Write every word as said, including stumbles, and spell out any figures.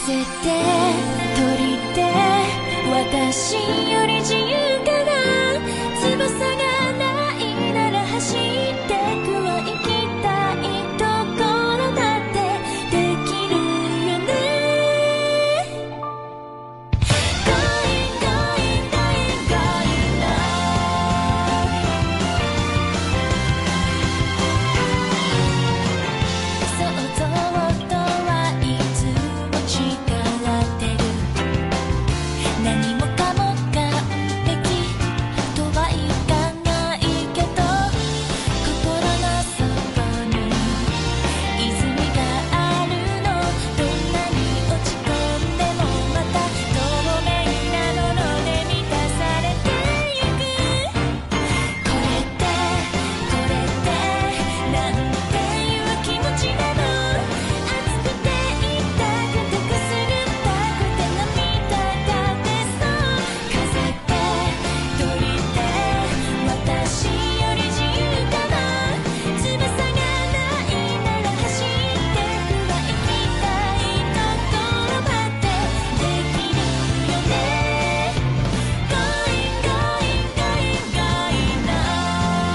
風で鳥で私より自由かな翼が